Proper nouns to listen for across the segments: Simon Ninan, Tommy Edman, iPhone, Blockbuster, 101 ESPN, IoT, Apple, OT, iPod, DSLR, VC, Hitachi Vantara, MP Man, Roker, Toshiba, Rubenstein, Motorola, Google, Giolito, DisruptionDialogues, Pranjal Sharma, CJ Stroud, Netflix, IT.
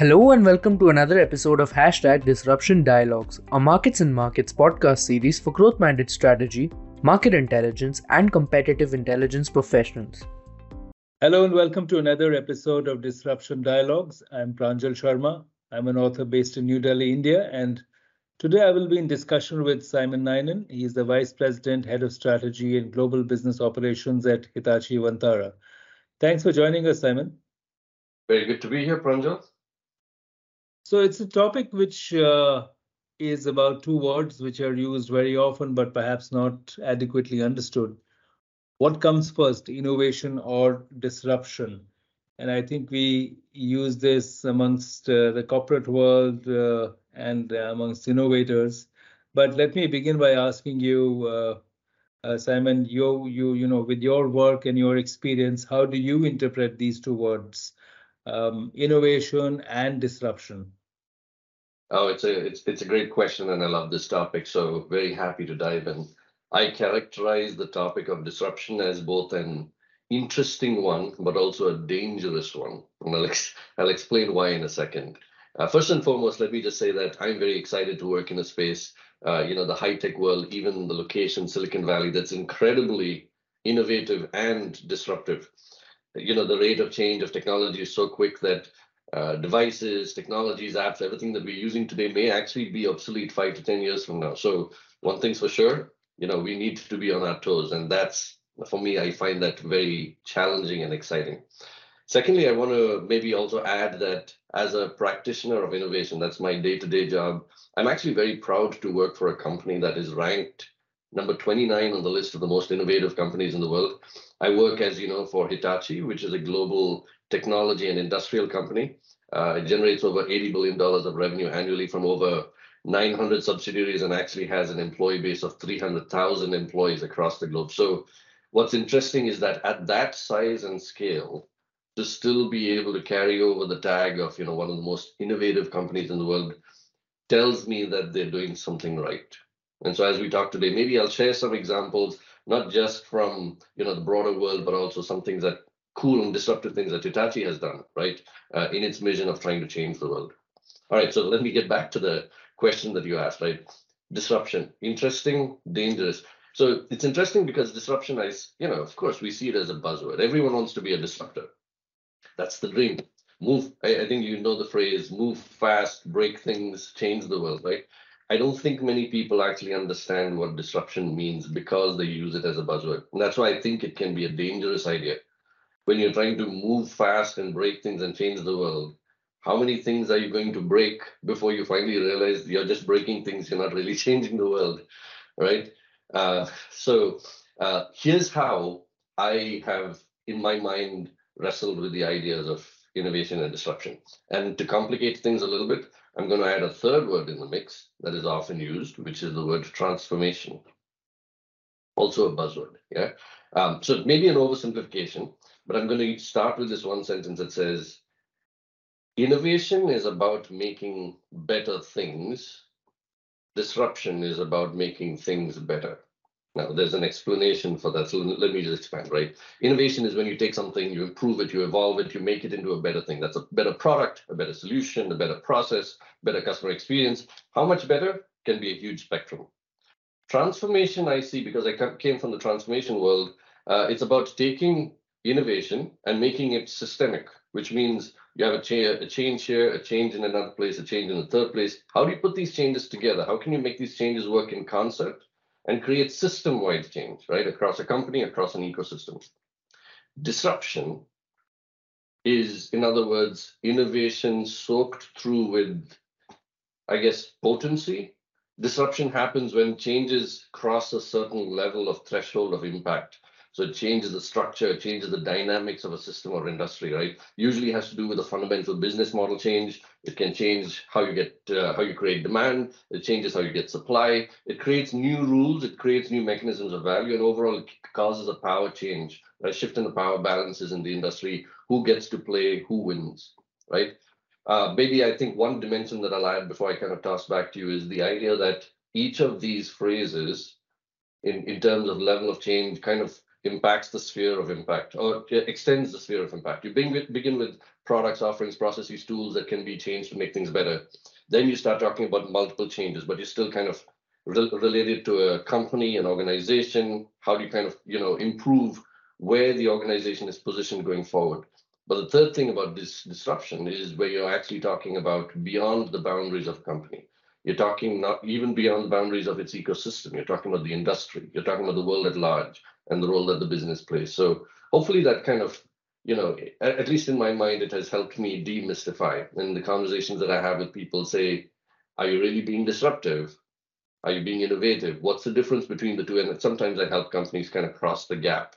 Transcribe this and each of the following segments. Hello and welcome to another episode of #Disruption Dialogues, a Markets in Markets podcast series for growth-minded strategy, market intelligence, and competitive intelligence professionals. Hello and welcome to another episode of Disruption Dialogues. I'm Pranjal Sharma. I'm an author based in New Delhi, India, and today I will be in discussion with Simon Ninan. He is the Vice President, Head of Strategy and Global Business Operations at Hitachi Vantara. Thanks for joining us, Simon. Very good to be here, Pranjal. So it's a topic which is about two words which are used very often, but perhaps not adequately understood. What comes first, innovation or disruption? And I think we use this amongst the corporate world and amongst innovators. But let me begin by asking you, Simon, you know, with your work and your experience, how do you interpret these two words, innovation and disruption? Oh, it's a great question, and I love this topic, so very happy to dive in. I characterize the topic of disruption as both an interesting one, but also a dangerous one. And I'll explain why in a second. First and foremost, let me just say that I'm very excited to work in a space, the high-tech world, even the location, Silicon Valley, that's incredibly innovative and disruptive. You know, the rate of change of technology is so quick that devices, technologies, apps, everything that we're using today may actually be obsolete 5 to 10 years from now. So one thing's for sure, you know, we need to be on our toes. And that's, for me, I find that very challenging and exciting. Secondly, I want to maybe also add that as a practitioner of innovation, that's my day-to-day job, I'm actually very proud to work for a company that is ranked number 29 on the list of the most innovative companies in the world. I work, as you know, for Hitachi, which is a global technology and industrial company. It generates over $80 billion of revenue annually from over 900 subsidiaries and actually has an employee base of 300,000 employees across the globe. So what's interesting is that at that size and scale, to still be able to carry over the tag of, you know, one of the most innovative companies in the world tells me that they're doing something right. And so as we talk today, maybe I'll share some examples, not just from, you know, the broader world, but also some things that cool and disruptive things that Hitachi has done, right, in its mission of trying to change the world. All right, so let me get back to the question that you asked, right? Disruption, interesting, dangerous. So it's interesting because disruption is, you know, of course, we see it as a buzzword. Everyone wants to be a disruptor. That's the dream. Move, I think you know the phrase, move fast, break things, change the world, right? I don't think many people actually understand what disruption means because they use it as a buzzword. And that's why I think it can be a dangerous idea. When you're trying to move fast and break things and change the world, how many things are you going to break before you finally realize you're just breaking things, you're not really changing the world, right? So here's how I have, in my mind, wrestled with the ideas of innovation and disruption. And to complicate things a little bit, I'm going to add a third word in the mix that is often used, which is the word transformation. Also a buzzword, yeah? So maybe an oversimplification, but I'm going to start with this one sentence that says, innovation is about making better things. Disruption is about making things better. Now, there's an explanation for that, so let me just expand, right? Innovation is when you take something, you improve it, you evolve it, you make it into a better thing. That's a better product, a better solution, a better process, better customer experience. How much better can be a huge spectrum. Transformation, I see, because I came from the transformation world, it's about taking innovation and making it systemic, which means you have a change here, a change in another place, a change in a third place. How do you put these changes together? How can you make these changes work in concert and create system-wide change, right, across a company, across an ecosystem? Disruption is, in other words, innovation soaked through with, I guess, potency. Disruption happens when changes cross a certain level of threshold of impact. So it changes the structure, it changes the dynamics of a system or industry, right? Usually has to do with a fundamental business model change. It can change how you get, how you create demand. It changes how you get supply. It creates new rules. It creates new mechanisms of value. And overall, it causes a power change, a shift in the power balances in the industry. Who gets to play, who wins, right? Maybe I think one dimension that I'll add before I kind of toss back to you is the idea that each of these phrases in terms of level of change kind of impacts the sphere of impact or extends the sphere of impact. You begin with products, offerings, processes, tools that can be changed to make things better. Then you start talking about multiple changes, but you're still kind of related to a company, an organization. How do you kind of, improve where the organization is positioned going forward? But the third thing about this disruption is where you're actually talking about beyond the boundaries of a company. You're talking not even beyond the boundaries of its ecosystem. You're talking about the industry. You're talking about the world at large and the role that the business plays. So hopefully that kind of, at least in my mind, it has helped me demystify. In the conversations that I have with people say, are you really being disruptive? Are you being innovative? What's the difference between the two? And sometimes I help companies kind of cross the gap.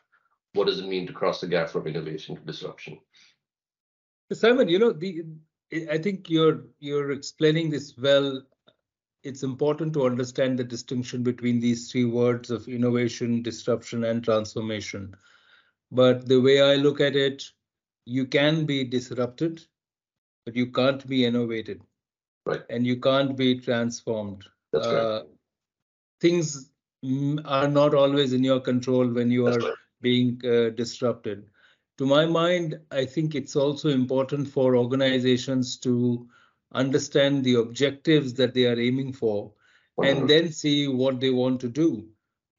What does it mean to cross the gap from innovation to disruption? Simon, I think you're explaining this well. It's important to understand the distinction between these three words of innovation, disruption, and transformation. But the way I look at it, you can be disrupted, but you can't be innovated. Right. And you can't be transformed. That's right. Things are not always in your control when you are being disrupted. To my mind, I think it's also important for organizations to understand the objectives that they are aiming for, and then see what they want to do.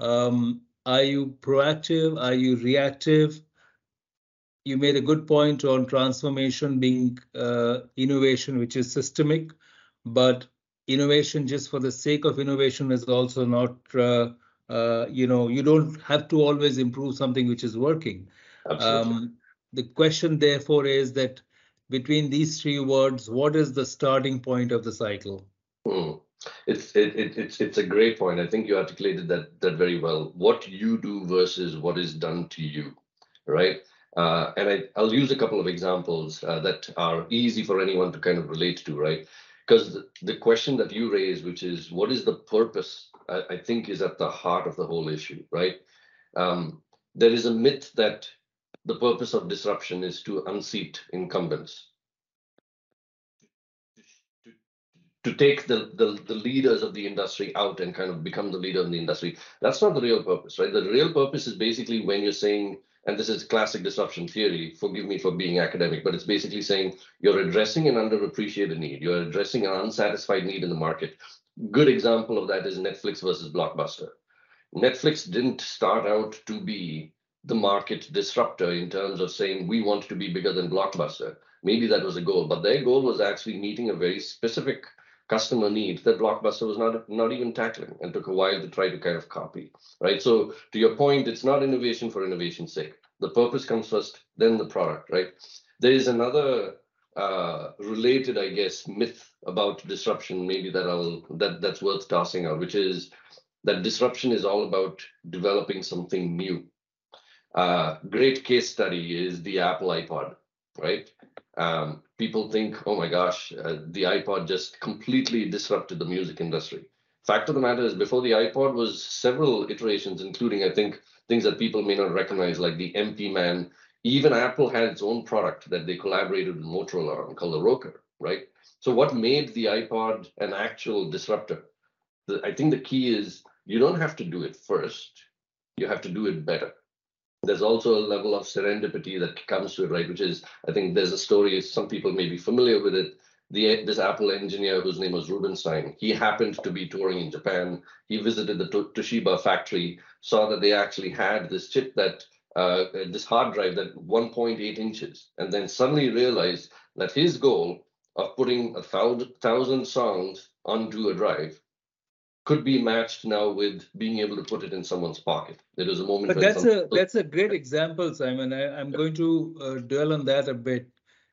Are you proactive? Are you reactive? You made a good point on transformation being innovation, which is systemic, but innovation just for the sake of innovation is also not, you don't have to always improve something which is working. Absolutely. The question therefore is that between these three words, what is the starting point of the cycle? It's a great point. I think you articulated that very well. What you do versus what is done to you, right? And I'll use a couple of examples that are easy for anyone to kind of relate to, right? Because the question that you raised, which is what is the purpose, I think is at the heart of the whole issue, right? There is a myth that the purpose of disruption is to unseat incumbents, to take the leaders of the industry out and kind of become the leader in the industry. That's not the real purpose, right? The real purpose is basically when you're saying, and this is classic disruption theory, forgive me for being academic, but it's basically saying you're addressing an underappreciated need. You're addressing an unsatisfied need in the market. Good example of that is Netflix versus Blockbuster. Netflix didn't start out to be the market disruptor in terms of saying we want to be bigger than Blockbuster. Maybe that was a goal, but their goal was actually meeting a very specific customer need that Blockbuster was not even tackling and took a while to try to kind of copy, right? So to your point, it's not innovation for innovation's sake. The purpose comes first, then the product, right? There is another related, I guess, myth about disruption, maybe that's worth tossing out, which is that disruption is all about developing something new. Great case study is the Apple iPod, right? People think, oh my gosh, the iPod just completely disrupted the music industry. Fact of the matter is before the iPod was several iterations, including, I think, things that people may not recognize, like the MP Man. Even Apple had its own product that they collaborated with Motorola on called the Roker, right? So what made the iPod an actual disruptor? I think the key is you don't have to do it first. You have to do it better. There's also a level of serendipity that comes to it, right? Which is, I think there's a story, some people may be familiar with it. This Apple engineer whose name was Rubenstein, he happened to be touring in Japan. He visited the Toshiba factory, saw that they actually had this chip that, this hard drive that 1.8 inches, and then suddenly realized that his goal of putting 1,000 songs onto a drive could be matched now with being able to put it in someone's pocket. There is a moment. But that's a great example, Simon. I'm going to dwell on that a bit.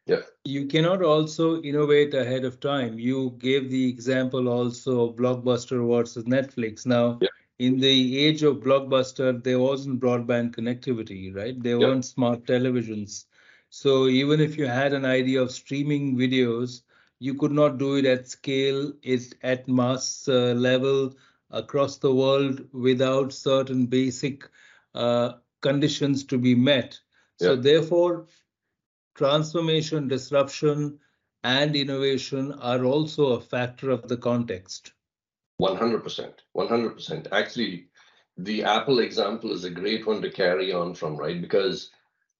Yeah. You cannot also innovate ahead of time. You gave the example also of Blockbuster versus Netflix. Now, in the age of Blockbuster, there wasn't broadband connectivity, right? There weren't smart televisions. So even if you had an idea of streaming videos, you could not do it at scale, at mass level across the world without certain basic conditions to be met. Yeah. So therefore, transformation, disruption, and innovation are also a factor of the context. 100%. Actually, the Apple example is a great one to carry on from, right? Because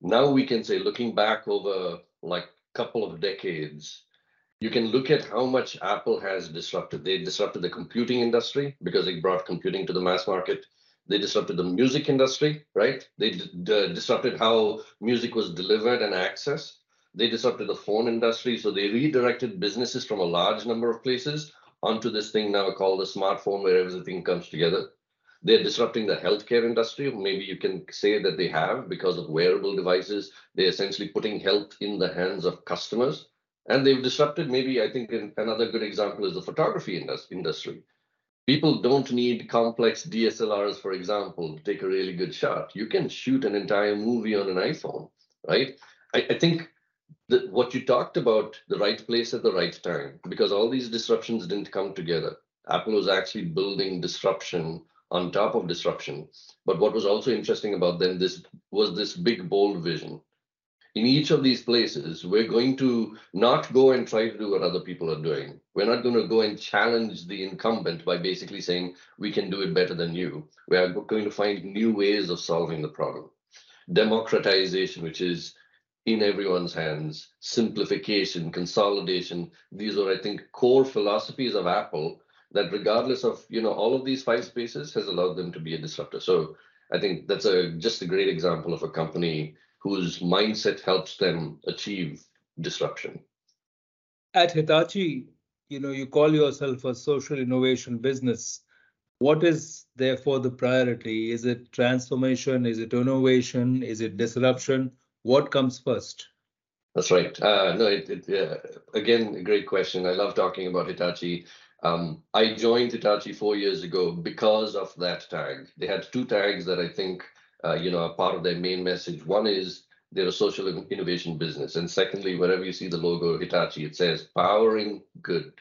now we can say, looking back over like a couple of decades, you can look at how much Apple has disrupted. They disrupted the computing industry because they brought computing to the mass market. They disrupted the music industry, right? They disrupted how music was delivered and accessed. They disrupted the phone industry. So they redirected businesses from a large number of places onto this thing now called the smartphone, where everything comes together. They're disrupting the healthcare industry. Maybe you can say that they have, because of wearable devices. They're essentially putting health in the hands of customers. And they've disrupted, maybe I think another good example is the photography industry. People don't need complex DSLRs, for example, to take a really good shot. You can shoot an entire movie on an iPhone, right? I think that what you talked about, the right place at the right time, because all these disruptions didn't come together. Apple was actually building disruption on top of disruption. But what was also interesting about them, this was this big, bold vision. In each of these places, we're going to not go and try to do what other people are doing. We're not going to go and challenge the incumbent by basically saying, we can do it better than you. We are going to find new ways of solving the problem. Democratization, which is in everyone's hands, simplification, consolidation. These are, I think, core philosophies of Apple that, regardless of, you know, all of these five spaces, has allowed them to be a disruptor. So I think that's just a great example of a company whose mindset helps them achieve disruption. At Hitachi, you know, you call yourself a social innovation business. What is therefore the priority? Is it transformation? Is it innovation? Is it disruption? What comes first? That's right. Again, a great question. I love talking about Hitachi. I joined Hitachi 4 years ago because of that tag. They had two tags that I think are part of their main message. One is they're a social innovation business. And secondly, wherever you see the logo of Hitachi, it says powering good.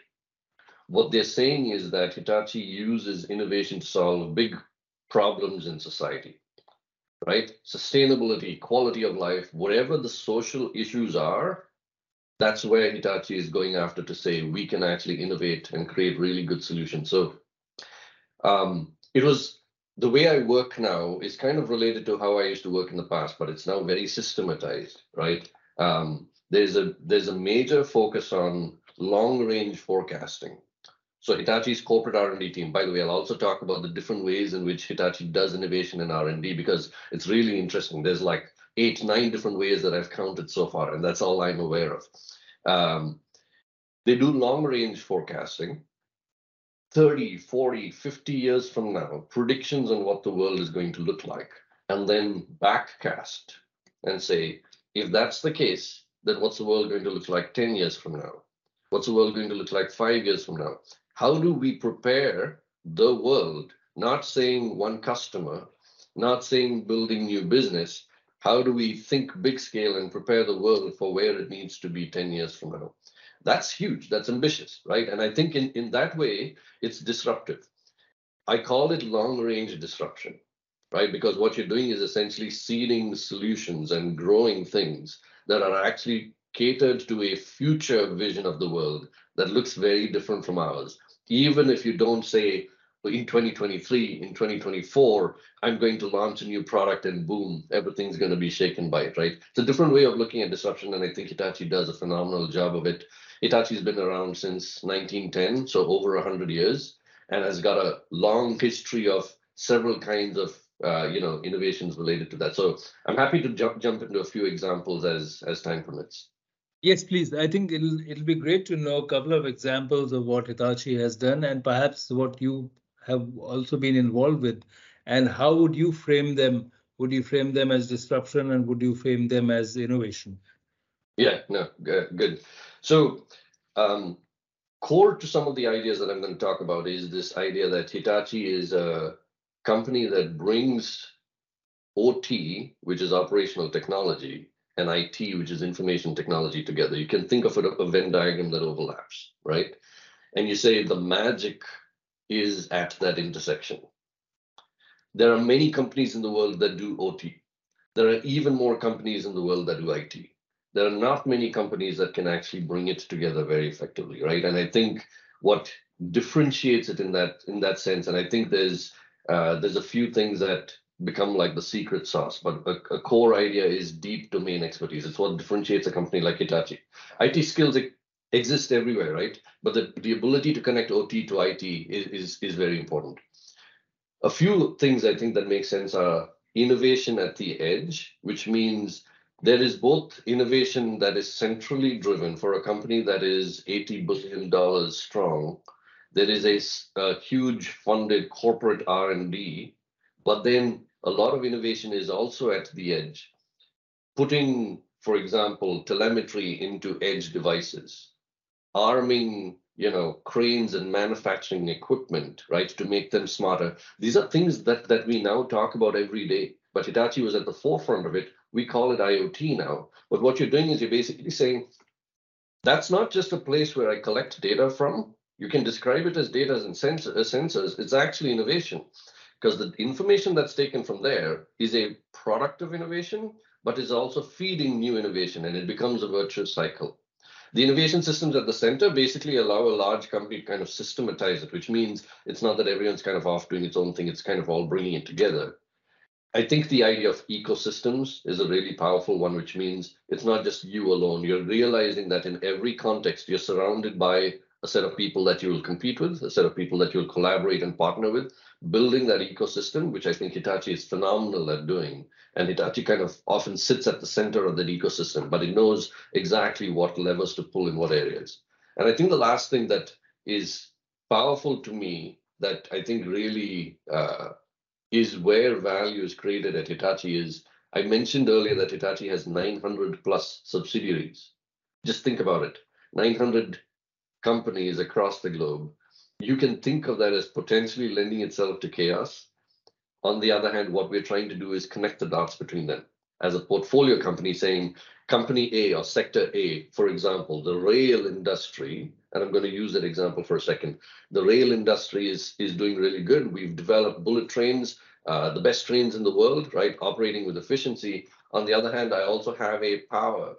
What they're saying is that Hitachi uses innovation to solve big problems in society, right? Sustainability, quality of life, whatever the social issues are, that's where Hitachi is going after to say we can actually innovate and create really good solutions. So the way I work now is kind of related to how I used to work in the past, but it's now very systematized, right? There's a major focus on long-range forecasting. So Hitachi's corporate R&D team, by the way, I'll also talk about the different ways in which Hitachi does innovation in R&D, because it's really interesting. There's like 8, 9 different ways that I've counted so far, and that's all I'm aware of. They do long-range forecasting. 30, 40, 50 years from now, predictions on what the world is going to look like, and then backcast and say, if that's the case, then what's the world going to look like 10 years from now? What's the world going to look like 5 years from now? How do we prepare the world? Not saying one customer, not saying building new business. How do we think big scale and prepare the world for where it needs to be 10 years from now? That's huge. That's ambitious, right? And I think in that way, it's disruptive. I call it long-range disruption, right? Because what you're doing is essentially seeding solutions and growing things that are actually catered to a future vision of the world that looks very different from ours. Even if you don't say, in 2023, in 2024, I'm going to launch a new product and boom, everything's going to be shaken by it, right? It's a different way of looking at disruption, and I think Hitachi does a phenomenal job of it. Hitachi's been around since 1910, so over 100 years, and has got a long history of several kinds of innovations related to that. So I'm happy to jump into a few examples as time permits. Yes, please. I think it'll be great to know a couple of examples of what Hitachi has done and perhaps what you have also been involved with, and how would you frame them? Would you frame them as disruption, and would you frame them as innovation? Yeah, no, good. So core to some of the ideas that I'm going to talk about is this idea that Hitachi is a company that brings OT, which is operational technology, and IT, which is information technology, together. You can think of it a Venn diagram that overlaps, right? And you say the magic is at that intersection. There are many companies in the world that do OT. There are even more companies in the world that do IT. There are not many companies that can actually bring it together very effectively, right? And I think what differentiates it in that sense, and I think there's There's a few things that become like the secret sauce, but a core idea is deep domain expertise. It's what differentiates a company like Hitachi. IT skills exist everywhere, right? But the ability to connect OT to IT is very important. A few things I think that make sense are innovation at the edge, which means there is both innovation that is centrally driven for a company that is $80 billion strong. There is a huge funded corporate R&D, but then a lot of innovation is also at the edge. Putting, for example, telemetry into edge devices, arming, cranes and manufacturing equipment, right, to make them smarter. These are things that we now talk about every day, but Hitachi was at the forefront of it. We call it IoT now, but what you're doing is you're basically saying, that's not just a place where I collect data from. You can describe it as data and sensors. It's actually innovation, because the information that's taken from there is a product of innovation, but is also feeding new innovation, and it becomes a virtuous cycle. The innovation systems at the center basically allow a large company to kind of systematize it, which means it's not that everyone's kind of off doing its own thing. It's kind of all bringing it together. I think the idea of ecosystems is a really powerful one, which means it's not just you alone. You're realizing that in every context, you're surrounded by a set of people that you will compete with, a set of people that you'll collaborate and partner with, building that ecosystem, which I think Hitachi is phenomenal at doing. And Hitachi kind of often sits at the center of that ecosystem, but it knows exactly what levers to pull in what areas. And I think the last thing that is powerful to me, that I think really is where value is created at Hitachi, is I mentioned earlier that Hitachi has 900 plus subsidiaries. Just think about it, 900 companies across the globe. You can think of that as potentially lending itself to chaos. On the other hand, what we're trying to do is connect the dots between them. As a portfolio company saying, company A or sector A, for example, the rail industry, and I'm going to use that example for a second. The rail industry is doing really good. We've developed bullet trains, the best trains in the world, right? Operating with efficiency. On the other hand, I also have a power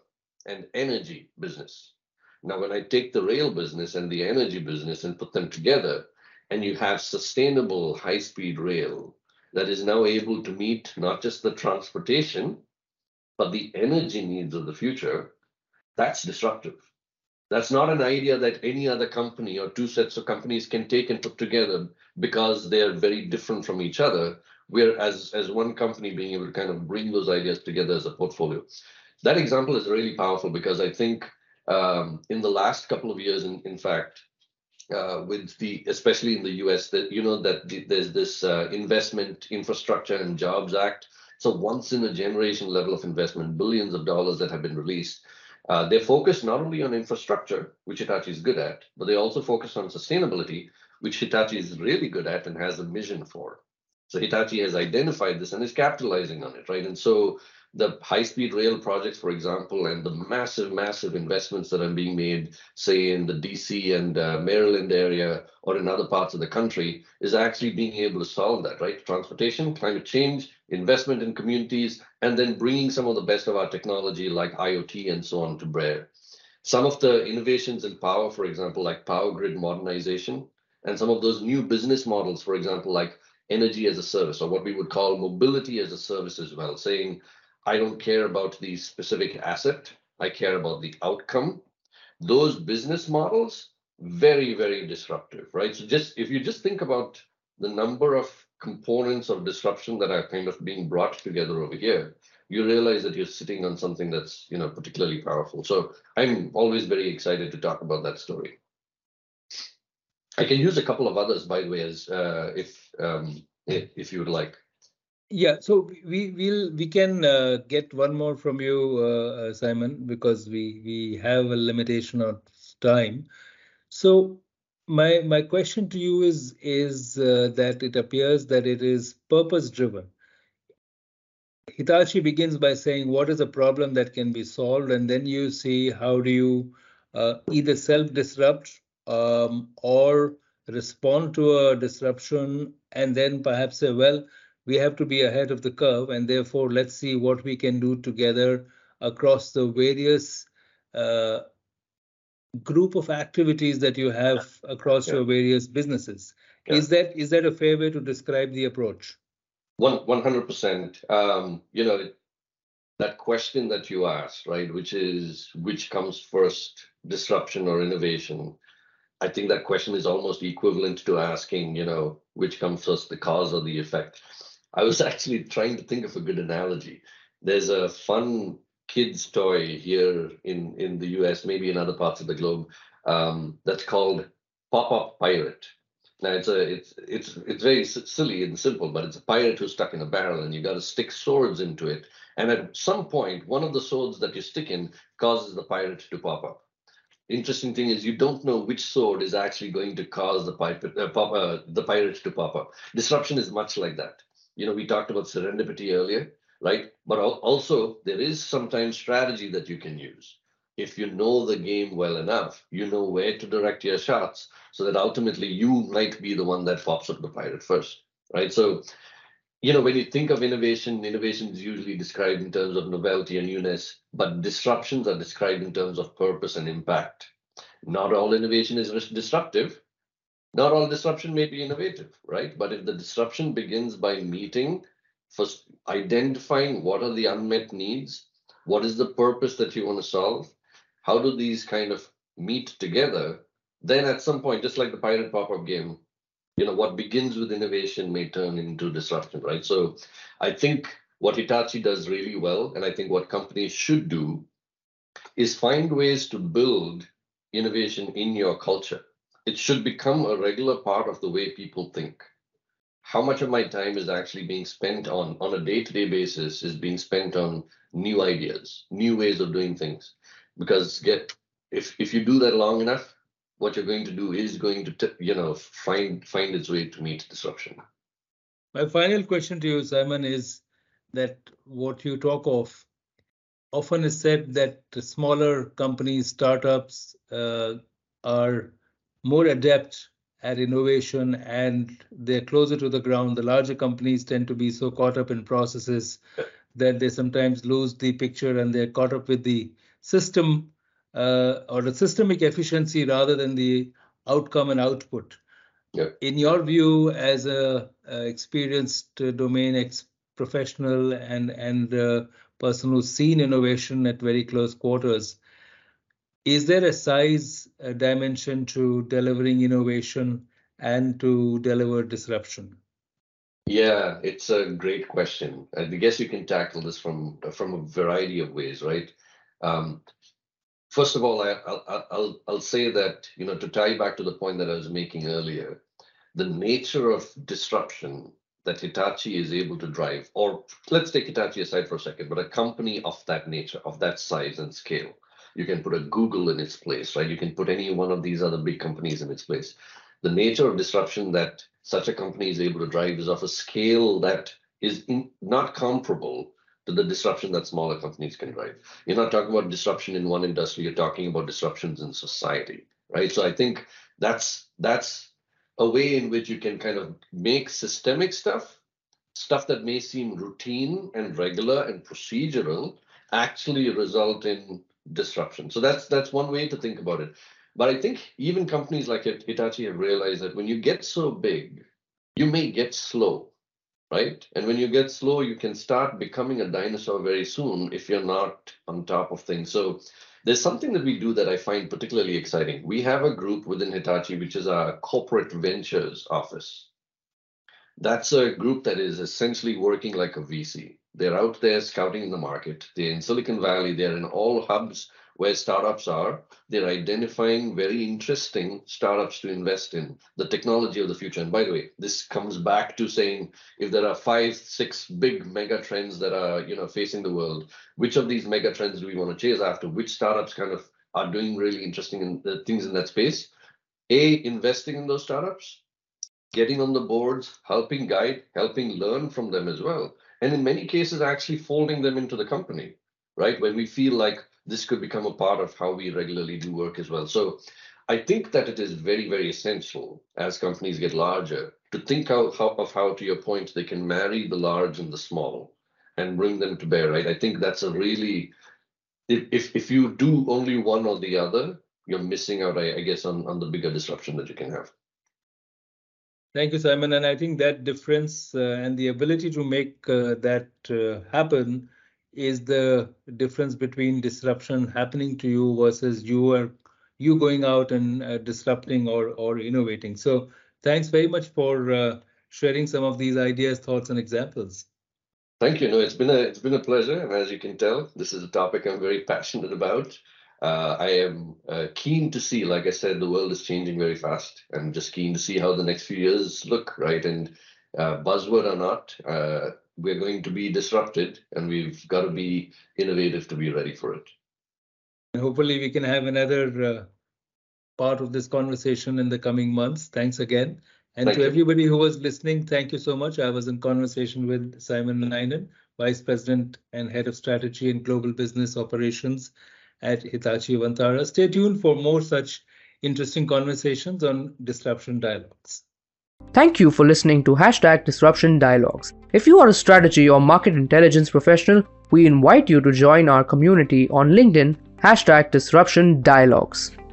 and energy business. Now, when I take the rail business and the energy business and put them together, and you have sustainable high-speed rail that is now able to meet not just the transportation, but the energy needs of the future, that's disruptive. That's not an idea that any other company or two sets of companies can take and put together because they're very different from each other, whereas as one company being able to kind of bring those ideas together as a portfolio. That example is really powerful because I think in the last couple of years, in fact, especially in the US, that there's this Investment, Infrastructure and Jobs Act. It's a once in a generation level of investment, billions of dollars that have been released. They're focused not only on infrastructure, which Hitachi is good at, but they also focus on sustainability, which Hitachi is really good at and has a mission for. So Hitachi has identified this and is capitalizing on it, right? And so the high-speed rail projects, for example, and the massive, massive investments that are being made, say, in the DC and Maryland area or in other parts of the country, is actually being able to solve that, right? Transportation, climate change, investment in communities, and then bringing some of the best of our technology like IoT and so on to bear. Some of the innovations in power, for example, like power grid modernization, and some of those new business models, for example, like energy as a service, or what we would call mobility as a service as well, saying, I don't care about the specific asset. I care about the outcome. Those business models, very, very disruptive, right? So if you think about the number of components of disruption that are kind of being brought together over here, you realize that you're sitting on something that's, particularly powerful. So I'm always very excited to talk about that story. I can use a couple of others, by the way, as if you would like. Yeah, so we can get one more from you, Simon, because we have a limitation on time. So my question to you is that it appears that it is purpose driven. Hitachi begins by saying what is a problem that can be solved, and then you see how do you either self disrupt or respond to a disruption, and then perhaps say, well, we have to be ahead of the curve, and therefore let's see what we can do together across the various group of activities that you have across your various businesses. Yeah. Is that a fair way to describe the approach? 100%. That question that you asked, right, which comes first, disruption or innovation? I think that question is almost equivalent to asking, which comes first, the cause or the effect. I was actually trying to think of a good analogy. There's a fun kids toy here in the US, maybe in other parts of the globe, that's called Pop-Up Pirate. Now it's very silly and simple, but it's a pirate who's stuck in a barrel, and you got to stick swords into it. And at some point, one of the swords that you stick in causes the pirate to pop up. Interesting thing is you don't know which sword is actually going to cause the pirate to pop up. Disruption is much like that. We talked about serendipity earlier, right? But also there is sometimes strategy that you can use. If you know the game well enough, you know where to direct your shots so that ultimately you might be the one that pops up the pirate first, right? So, when you think of innovation is usually described in terms of novelty and newness, but disruptions are described in terms of purpose and impact. Not all innovation is disruptive. Not all disruption may be innovative, right? But if the disruption begins by identifying what are the unmet needs, what is the purpose that you want to solve, how do these kind of meet together? Then at some point, just like the pirate pop-up game, what begins with innovation may turn into disruption, right? So I think what Hitachi does really well, and I think what companies should do, is find ways to build innovation in your culture. It should become a regular part of the way people think. How much of my time is actually being spent on a day-to-day basis is being spent on new ideas, new ways of doing things? Because if you do that long enough, what you're going to do is going to find its way to meet disruption. My final question to you, Simon, is that what you talk of often is said that smaller companies, startups are more adept at innovation and they're closer to the ground. The larger companies tend to be so caught up in processes that they sometimes lose the picture and they're caught up with the system or the systemic efficiency rather than the outcome and output. Yeah. In your view, as a experienced domain professional and person who's seen innovation at very close quarters, is there a size dimension to delivering innovation and to deliver disruption? Yeah, it's a great question. I guess you can tackle this from a variety of ways, right? First of all, I'll say that, to tie back to the point that I was making earlier, the nature of disruption that Hitachi is able to drive, or let's take Hitachi aside for a second, but a company of that nature, of that size and scale, you can put a Google in its place, right? You can put any one of these other big companies in its place. The nature of disruption that such a company is able to drive is of a scale that is not comparable to the disruption that smaller companies can drive. You're not talking about disruption in one industry, you're talking about disruptions in society, right? So I think that's a way in which you can kind of make systemic stuff that may seem routine and regular and procedural actually result in disruption. So that's one way to think about it. But I think even companies like Hitachi have realized that when you get so big, you may get slow, right? And when you get slow, you can start becoming a dinosaur very soon if you're not on top of things. So there's something that we do that I find particularly exciting. We have a group within Hitachi, which is our corporate ventures office. That's a group that is essentially working like a VC. They're out there scouting in the market. They're in Silicon Valley. They're in all hubs where startups are. They're identifying very interesting startups to invest in, the technology of the future. And by the way, this comes back to saying, if there are 5-6 big mega trends that are facing the world, which of these mega trends do we want to chase after? Which startups kind of are doing really interesting things in that space? A, investing in those startups, getting on the boards, helping guide, helping learn from them as well. And in many cases, actually folding them into the company, right? When we feel like this could become a part of how we regularly do work as well. So I think that it is very, very essential as companies get larger to think of how, to your point, they can marry the large and the small and bring them to bear, right? I think that's a really, if you do only one or the other, you're missing out, I guess, on the bigger disruption that you can have. Thank you, Simon. And I think that difference and the ability to make that happen is the difference between disruption happening to you versus you going out and disrupting or innovating. So thanks very much for sharing some of these ideas, thoughts, and examples. Thank you. No, it's been a pleasure. And as you can tell, this is a topic I'm very passionate about. I am keen to see, like I said, the world is changing very fast. I'm just keen to see how the next few years look, right? And buzzword or not, we're going to be disrupted, and we've got to be innovative to be ready for it. And hopefully we can have another part of this conversation in the coming months. Thanks again. And thank to you. Everybody who was listening, thank you so much. I was in conversation with Simon Ninan, Vice President and Head of Strategy and Global Business Operations at Hitachi Vantara. Stay tuned for more such interesting conversations on Disruption Dialogues. Thank you for listening to #DisruptionDialogues. If you are a strategy or market intelligence professional, we invite you to join our community on LinkedIn, #DisruptionDialogues.